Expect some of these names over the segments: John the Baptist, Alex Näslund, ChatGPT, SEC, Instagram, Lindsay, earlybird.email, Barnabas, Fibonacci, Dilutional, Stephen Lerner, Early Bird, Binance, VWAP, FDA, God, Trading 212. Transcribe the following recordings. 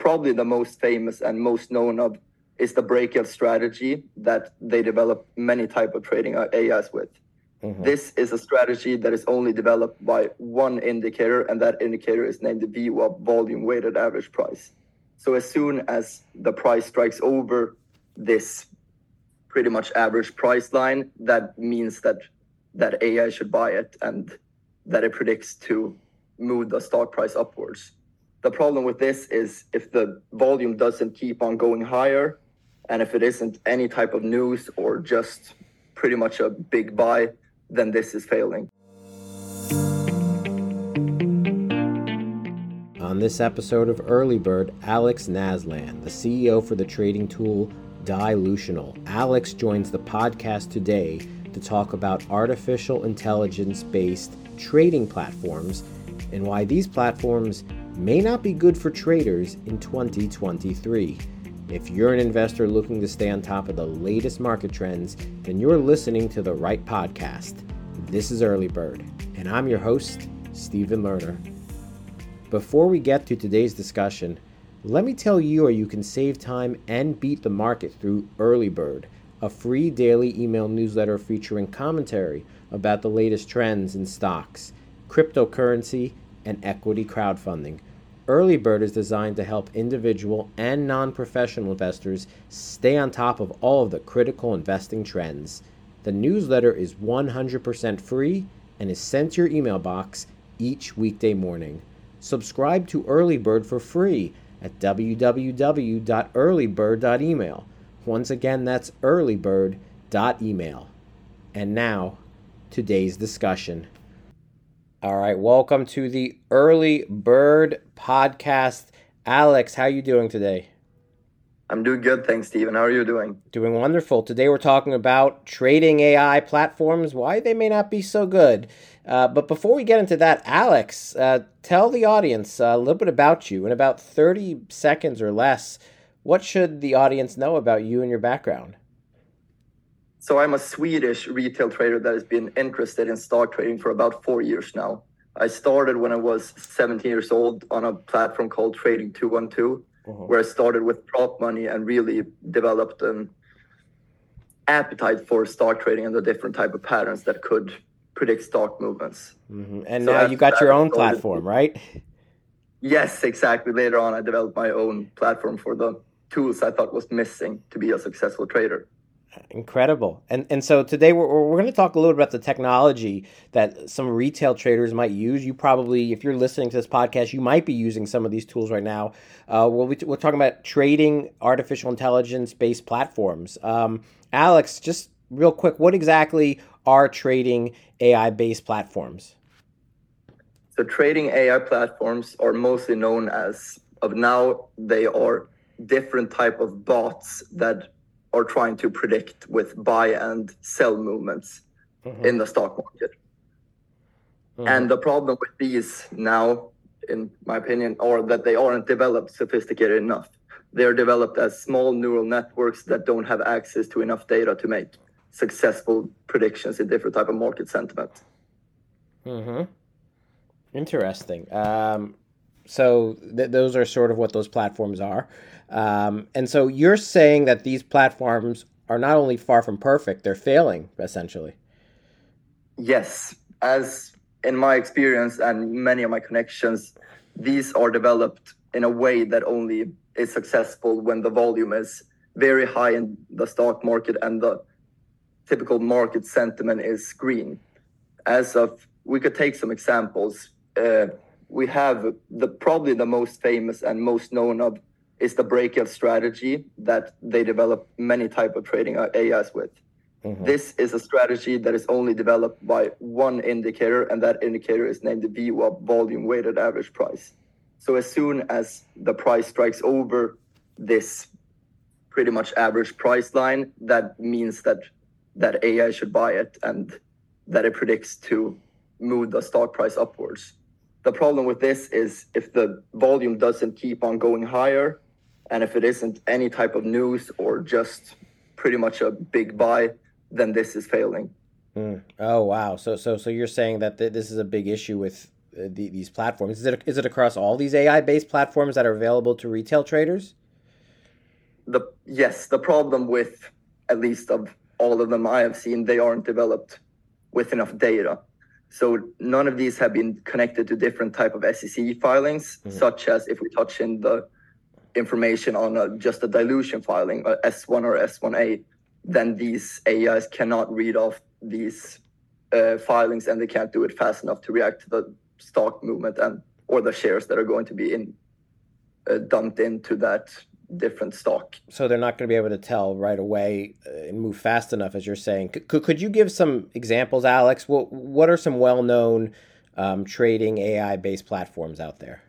probably the most famous and most known of is the breakout strategy that they develop many type of trading AIs with. Mm-hmm. This is a strategy that is only developed by one indicator, and that indicator is named the VWAP, volume weighted average price. So as soon as the price strikes over this pretty much average price line, that means that AI should buy it and that it predicts to move the stock price upwards. The problem with this is if the volume doesn't keep on going higher, and if it isn't any type of news or just pretty much a big buy, then this is failing. On this episode of Early Bird, Alex Näslund, the CEO for the trading tool Dilutional. Alex joins the podcast today to talk about artificial intelligence-based trading platforms and why these platforms may not be good for traders in 2023. If you're an investor looking to stay on top of the latest market trends, then you're listening to the right podcast. This is Early Bird, and I'm your host, Stephen Lerner. Before we get to today's discussion, let me tell you how you can save time and beat the market through Early Bird, a free daily email newsletter featuring commentary about the latest trends in stocks, cryptocurrency, and equity crowdfunding. Early Bird is designed to help individual and non-professional investors stay on top of all of the critical investing trends. The newsletter is 100% free and is sent to your email box each weekday morning. Subscribe to Early Bird for free at www.earlybird.email. Once again, that's earlybird.email. And now, today's discussion. All right, welcome to the Early Bird podcast. Alex, how are you doing today? I'm doing good, thanks, Steven. How are you doing? Doing wonderful. Today we're talking about trading AI platforms, why they may not be so good. But before we get into that, Alex, tell the audience a little bit about you. In about 30 seconds or less, what should the audience know about you and your background? So I'm a Swedish retail trader that has been interested in stock trading for about 4 years now. I started when I was 17 years old on a platform called Trading 212, where I started with prop money and really developed an appetite for stock trading and the different type of patterns that could predict stock movements. Mm-hmm. And so now you got your own platform, right? Yes, exactly. Later on, I developed my own platform for the tools I thought was missing to be a successful trader. Incredible. And so today we're going to talk a little bit about the technology that some retail traders might use. You probably, if you're listening to this podcast, you might be using some of these tools right now. We're talking about trading artificial intelligence-based platforms. Alex, just real quick, what exactly are trading AI-based platforms? So trading AI platforms are mostly known as, of now, they are different type of bots that are trying to predict with buy and sell movements in the stock market. And the problem with these now, in my opinion, are that they aren't developed sophisticated enough. They're developed as small neural networks that don't have access to enough data to make successful predictions in different type of market sentiment. Interesting. So those are sort of what those platforms are. And so you're saying that these platforms are not only far from perfect, they're failing, essentially. Yes. As in my experience and many of my connections, these are developed in a way that only is successful when the volume is very high in the stock market and the typical market sentiment is green. We could take some examples. We have probably the most famous and most known of is the breakout strategy that they develop many type of trading AIs with. This is a strategy that is only developed by one indicator, and that indicator is named the VWAP, volume weighted average price. So as soon as the price strikes over this pretty much average price line, that means that AI should buy it and that it predicts to move the stock price upwards. The problem with this is if the volume doesn't keep on going higher, and if it isn't any type of news or just pretty much a big buy, then this is failing. Oh, wow. So you're saying that this is a big issue with these platforms? Is it across all these AI-based platforms that are available to retail traders? Yes, the problem with at least of all of them I have seen, they aren't developed with enough data. So none of these have been connected to different type of SEC filings, mm-hmm. such as if we touch in the information on just a dilution filing, S1 or S1A, then these AIs cannot read off these filings and they can't do it fast enough to react to the stock movement and or the shares that are going to be dumped into that different stock. So they're not going to be able to tell right away and move fast enough, as you're saying. Could you give some examples, Alex? What are some well-known trading AI-based platforms out there?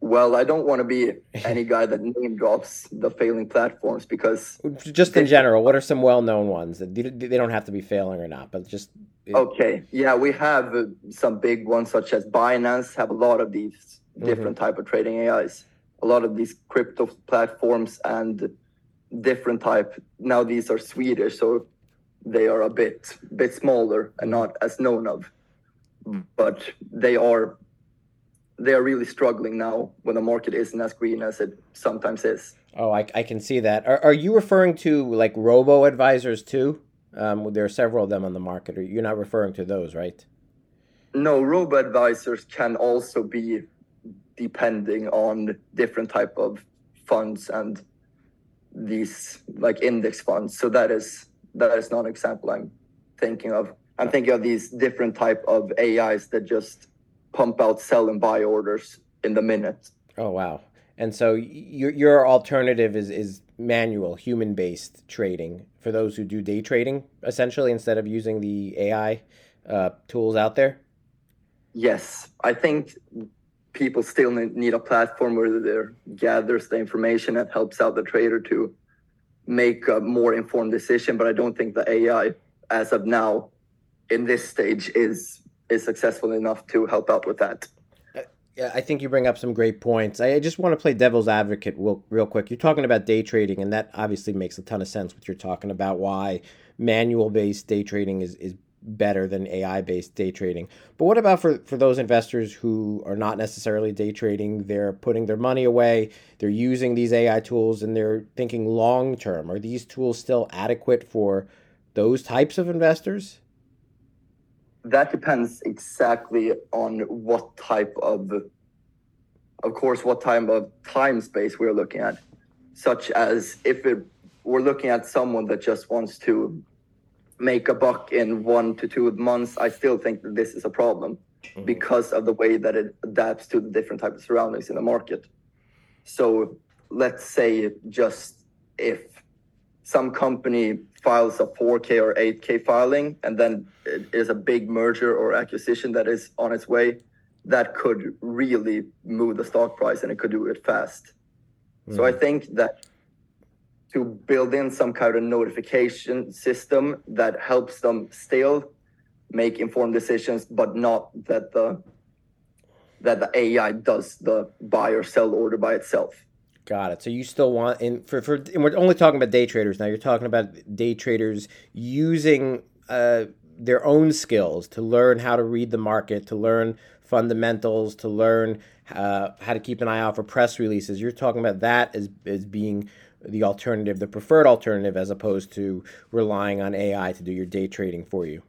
Well, I don't want to be any guy that name drops the failing platforms because... Just in general, what are some well-known ones? They don't have to be failing or not, but just... Okay. Yeah, we have some big ones such as Binance have a lot of these different mm-hmm. type of trading AIs. A lot of these crypto platforms and different type. Now these are Swedish, so they are a bit smaller and not as known of. But they are really struggling now when the market isn't as green as it sometimes is. Oh, I can see that. Are you referring to like robo-advisors too? There are several of them on the market. You're not referring to those, right? No, robo-advisors can also be depending on different type of funds and these like index funds. So that is not an example I'm thinking of. I'm thinking of these different type of AIs that just pump out sell and buy orders in the minute. Oh, wow. And so your alternative is manual, human-based trading for those who do day trading, essentially, instead of using the AI tools out there? Yes. I think... people still need a platform where they gathers the information and helps out the trader to make a more informed decision. But I don't think the AI, as of now, in this stage, is successful enough to help out with that. Yeah, I think you bring up some great points. I just want to play devil's advocate real quick. You're talking about day trading, and that obviously makes a ton of sense what you're talking about, why manual-based day trading is better than AI-based day trading. But what about for those investors who are not necessarily day trading, they're putting their money away, they're using these AI tools, and they're thinking long-term? Are these tools still adequate for those types of investors? That depends exactly on what type of course, what type of time space we're looking at, such as if we're looking at someone that just wants to make a buck in 1 to 2 months, I still think that this is a problem mm-hmm. because of the way that it adapts to the different types of surroundings in the market. So let's say just if some company files a 4K or 8K filing and then it is a big merger or acquisition that is on its way, that could really move the stock price and it could do it fast. Mm-hmm. So I think that to build in some kind of notification system that helps them still make informed decisions, but not that the AI does the buy or sell order by itself. Got it. So you still want, and we're only talking about day traders now. You're talking about day traders using their own skills to learn how to read the market, to learn fundamentals, to learn how to keep an eye out for press releases. You're talking about that as being the alternative, the preferred alternative, as opposed to relying on AI to do your day trading for you.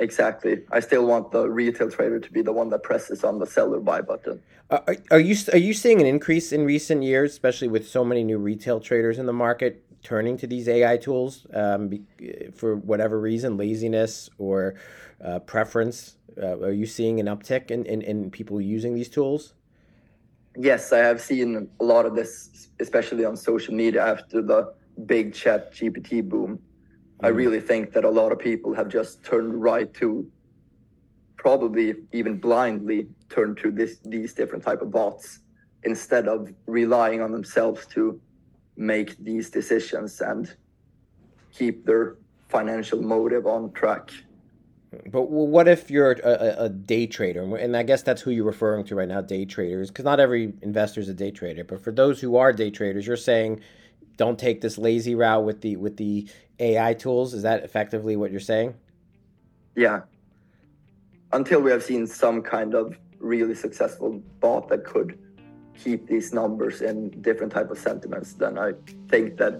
Exactly. I still want the retail trader to be the one that presses on the sell or buy button. Are you seeing an increase in recent years, especially with so many new retail traders in the market turning to these AI tools for whatever reason, laziness or preference? Are you seeing an uptick in people using these tools? Yes, I have seen a lot of this, especially on social media after the big chat GPT boom. Mm-hmm. I really think that a lot of people have just turned right to, probably even blindly, turned to these different type of bots instead of relying on themselves to make these decisions and keep their financial motive on track. But what if you're a day trader? And I guess that's who you're referring to right now, day traders, because not every investor is a day trader. But for those who are day traders, you're saying don't take this lazy route with the AI tools. Is that effectively what you're saying? Yeah. until we have seen some kind of really successful bot that could keep these numbers in different type of sentiments, then I think that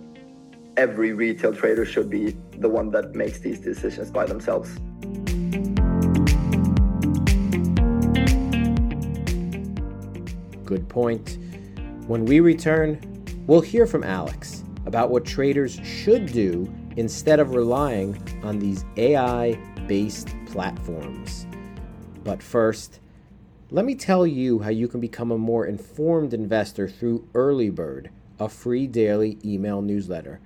every retail trader should be the one that makes these decisions by themselves. Good point. When we return, we'll hear from Alex about what traders should do instead of relying on these AI-based platforms. But first, let me tell you how you can become a more informed investor through Early Bird, a free daily email newsletter.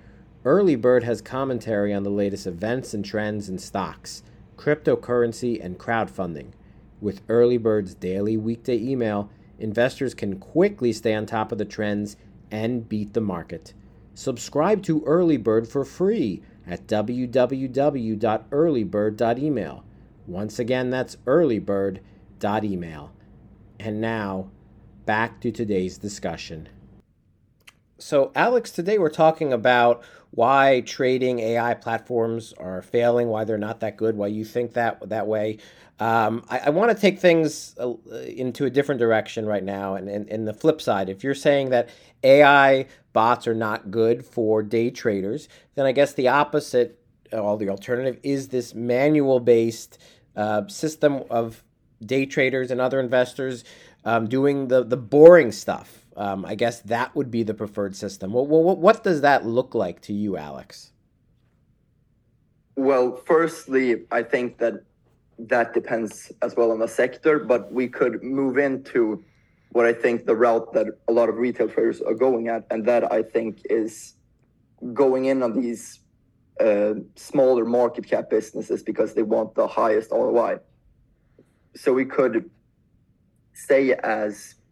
Early Bird has commentary on the latest events and trends in stocks, cryptocurrency, and crowdfunding. With Early Bird's daily weekday email, investors can quickly stay on top of the trends and beat the market. Subscribe to Early Bird for free at www.earlybird.email. Once again, that's earlybird.email. And now, back to today's discussion. So, Alex, today we're talking about why trading AI platforms are failing, why they're not that good, why you think that way. I want to take things into a different direction right now. And the flip side, if you're saying that AI bots are not good for day traders, then I guess the opposite, or the alternative, is this manual-based system of day traders and other investors doing the boring stuff. I guess that would be the preferred system. What does that look like to you, Alex? Well, firstly, I think that depends as well on the sector, but we could move into what I think the route that a lot of retail traders are going at, and that I think is going in on these smaller market cap businesses because they want the highest ROI. So we could say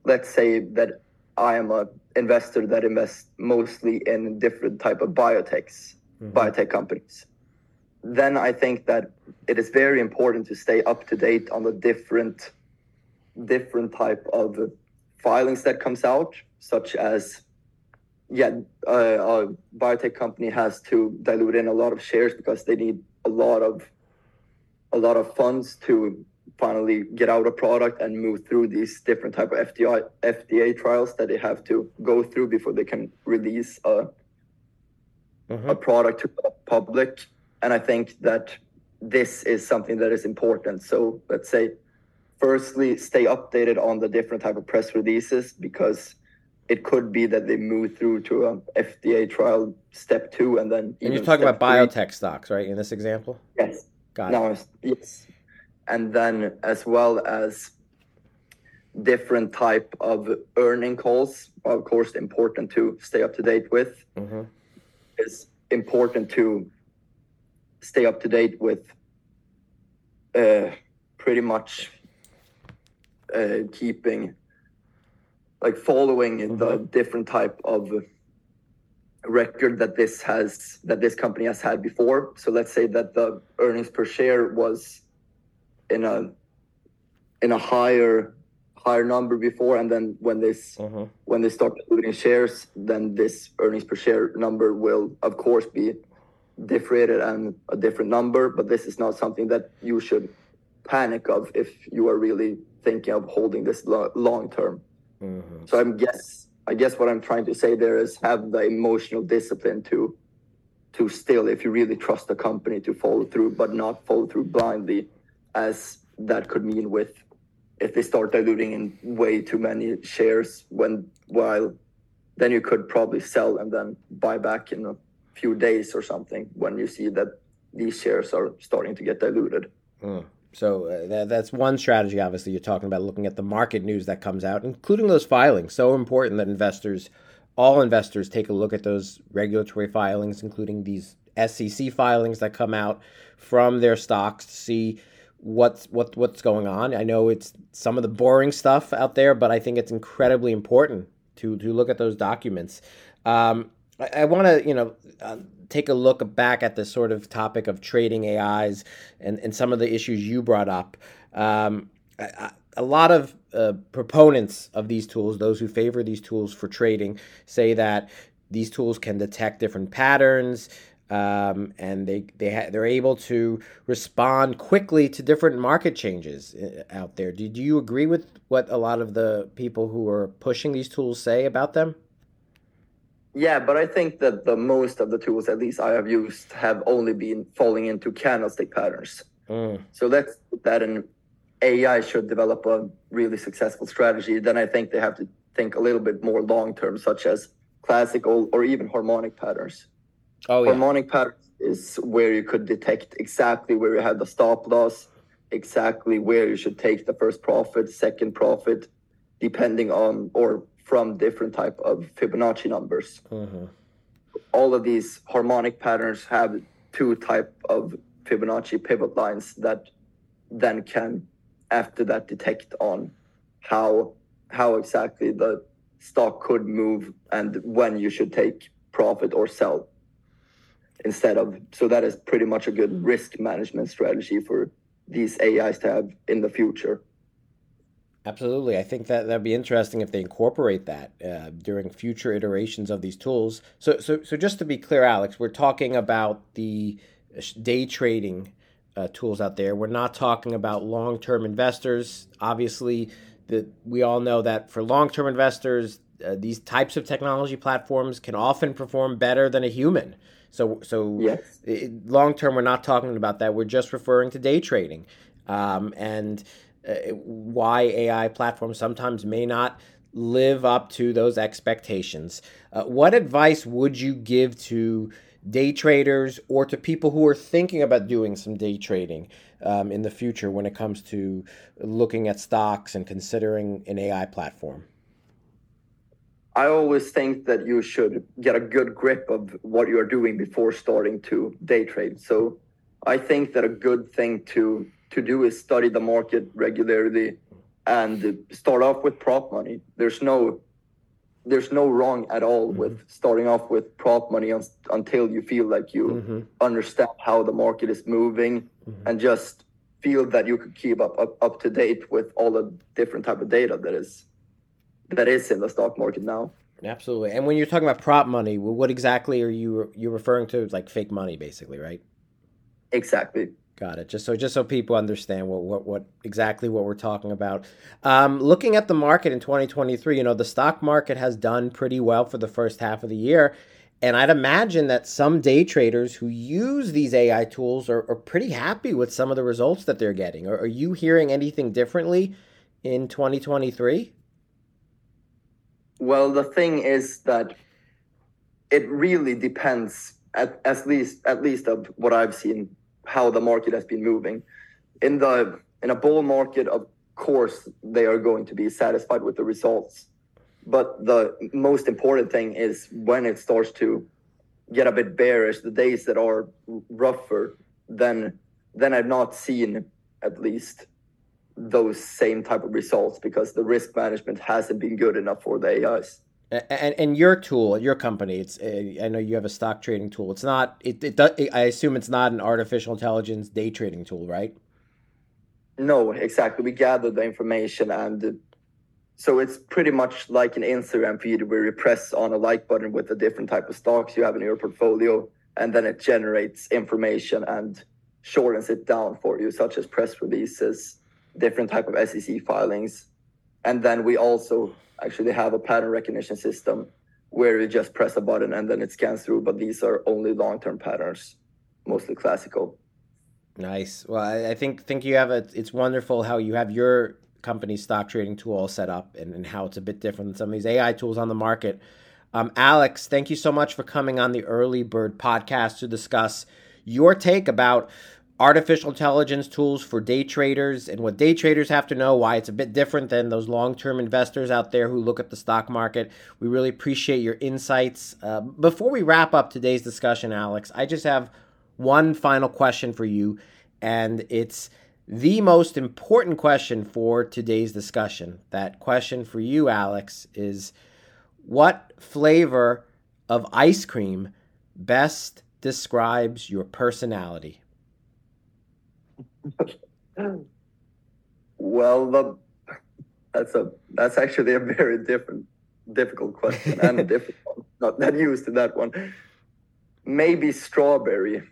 let's say that I am an investor that invests mostly in different type of biotech companies. Then I think that it is very important to stay up to date on the different type of filings that comes out, such as, a biotech company has to dilute in a lot of shares because they need a lot of funds to finally get out a product and move through these different type of FDA trials that they have to go through before they can release a product to the public. And I think that this is something that is important. So let's say, firstly, stay updated on the different type of press releases, because it could be that they move through to an FDA trial step 2, and then... And you're talking about biotech stocks, right, in this example? Yes. Got it. Yes. And then as well as different type of earning calls, of course, important to stay up to date with. Mm-hmm. It's important to stay up to date with pretty much keeping, like following the different type of record that this company has had before. So let's say that the earnings per share was in a higher number before, and then when they start diluting shares, then this earnings per share number will of course be differentiated and a different number. But this is not something that you should panic of if you are really thinking of holding this long term. Mm-hmm. So I guess what I'm trying to say there is have the emotional discipline to still, if you really trust the company, to follow through, but not follow through blindly, as that could mean with if they start diluting in way too many shares, while then you could probably sell and then buy back in a few days or something when you see that these shares are starting to get diluted. So that's one strategy. Obviously, you're talking about looking at the market news that comes out, including those filings. So important that all investors take a look at those regulatory filings, including these SEC filings that come out from their stocks, to see what's going on. I know it's some of the boring stuff out there, but I think it's incredibly important to look at those documents. I want to take a look back at this sort of topic of trading AIs and some of the issues you brought up. A lot of proponents of these tools, those who favor these tools for trading, say that these tools can detect different patterns. and they're able to respond quickly to different market changes out there. Do you agree with what a lot of the people who are pushing these tools say about them? Yeah, but I think that the most of the tools, at least I have used, have only been falling into candlestick patterns. So let's put that in. AI should develop a really successful strategy. Then I think they have to think a little bit more long-term, such as classical or even harmonic patterns. Oh, yeah. Harmonic patterns is where you could detect exactly where you had the stop loss, exactly where you should take the first profit, second profit, depending on or from different type of Fibonacci numbers. Mm-hmm. All of these harmonic patterns have two type of Fibonacci pivot lines that then can after that detect on how exactly the stock could move and when you should take profit or sell instead of. So that is pretty much a good risk management strategy for these AIs to have in the future. Absolutely. I think that that'd be interesting if they incorporate that during future iterations of these tools. So just to be clear, Alex, we're talking about the day trading tools out there. We're not talking about long-term investors. Obviously, we all know that for long-term investors, these types of technology platforms can often perform better than a human. So yes. Long-term, we're not talking about that. We're just referring to day trading and why AI platforms sometimes may not live up to those expectations. What advice would you give to day traders or to people who are thinking about doing some day trading in the future when it comes to looking at stocks and considering an AI platform? I always think that you should get a good grip of what you're doing before starting to day trade. So I think that a good thing to do is study the market regularly and start off with prop money. There's no wrong at all with starting off with prop money until you feel like you understand how the market is moving and just feel that you could keep up to date with all the different type of data that is in the stock market now. Absolutely. And when you're talking about prop money, what exactly are you referring to? It's like fake money, basically, right? Exactly. Got it. Just so people understand what exactly we're talking about. Looking at the market in 2023, the stock market has done pretty well for the first half of the year. And I'd imagine that some day traders who use these AI tools are pretty happy with some of the results that they're getting. Are you hearing anything differently in 2023? Well, the thing is that it really depends, at least of what I've seen, how the market has been moving. In a bull market, of course, they are going to be satisfied with the results. But the most important thing is when it starts to get a bit bearish, the days that are rougher, then I've not seen at least those same type of results because the risk management hasn't been good enough for the AIs. And your tool, your company, I know you have a stock trading tool. It's not. I assume it's not an artificial intelligence day trading tool, right? No, exactly. We gather the information, and so it's pretty much like an Instagram feed where you press on a like button with a different type of stocks you have in your portfolio, and then it generates information and shortens it down for you, such as press releases, different type of SEC filings, and then we also actually have a pattern recognition system where you just press a button and then it scans through, but these are only long-term patterns, mostly classical. Nice. Well, I think you have it's wonderful how you have your company's stock trading tool all set up and how it's a bit different than some of these AI tools on the market. Alex, thank you so much for coming on the Early Bird podcast to discuss your take about artificial intelligence tools for day traders and what day traders have to know, why it's a bit different than those long-term investors out there who look at the stock market. We really appreciate your insights. Before we wrap up today's discussion, Alex, I just have one final question for you, and it's the most important question for today's discussion. That question for you, Alex, is what flavor of ice cream best describes your personality? Well, that's actually a very difficult question and a different one. Not used to that one. Maybe strawberry.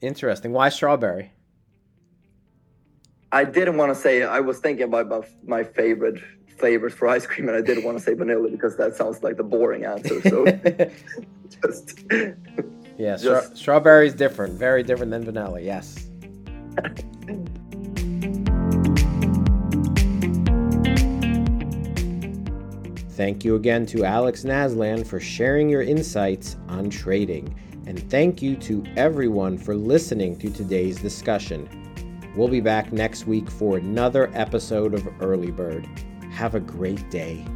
Interesting. Why strawberry? I didn't want to say, I was thinking about my favorite flavors for ice cream, and I didn't want to say vanilla because that sounds like the boring answer. So strawberry is different, very different than vanilla. Yes. Thank you again to Alex Näslund for sharing your insights on trading. And thank you to everyone for listening to today's discussion. We'll be back next week for another episode of Early Bird. Have a great day.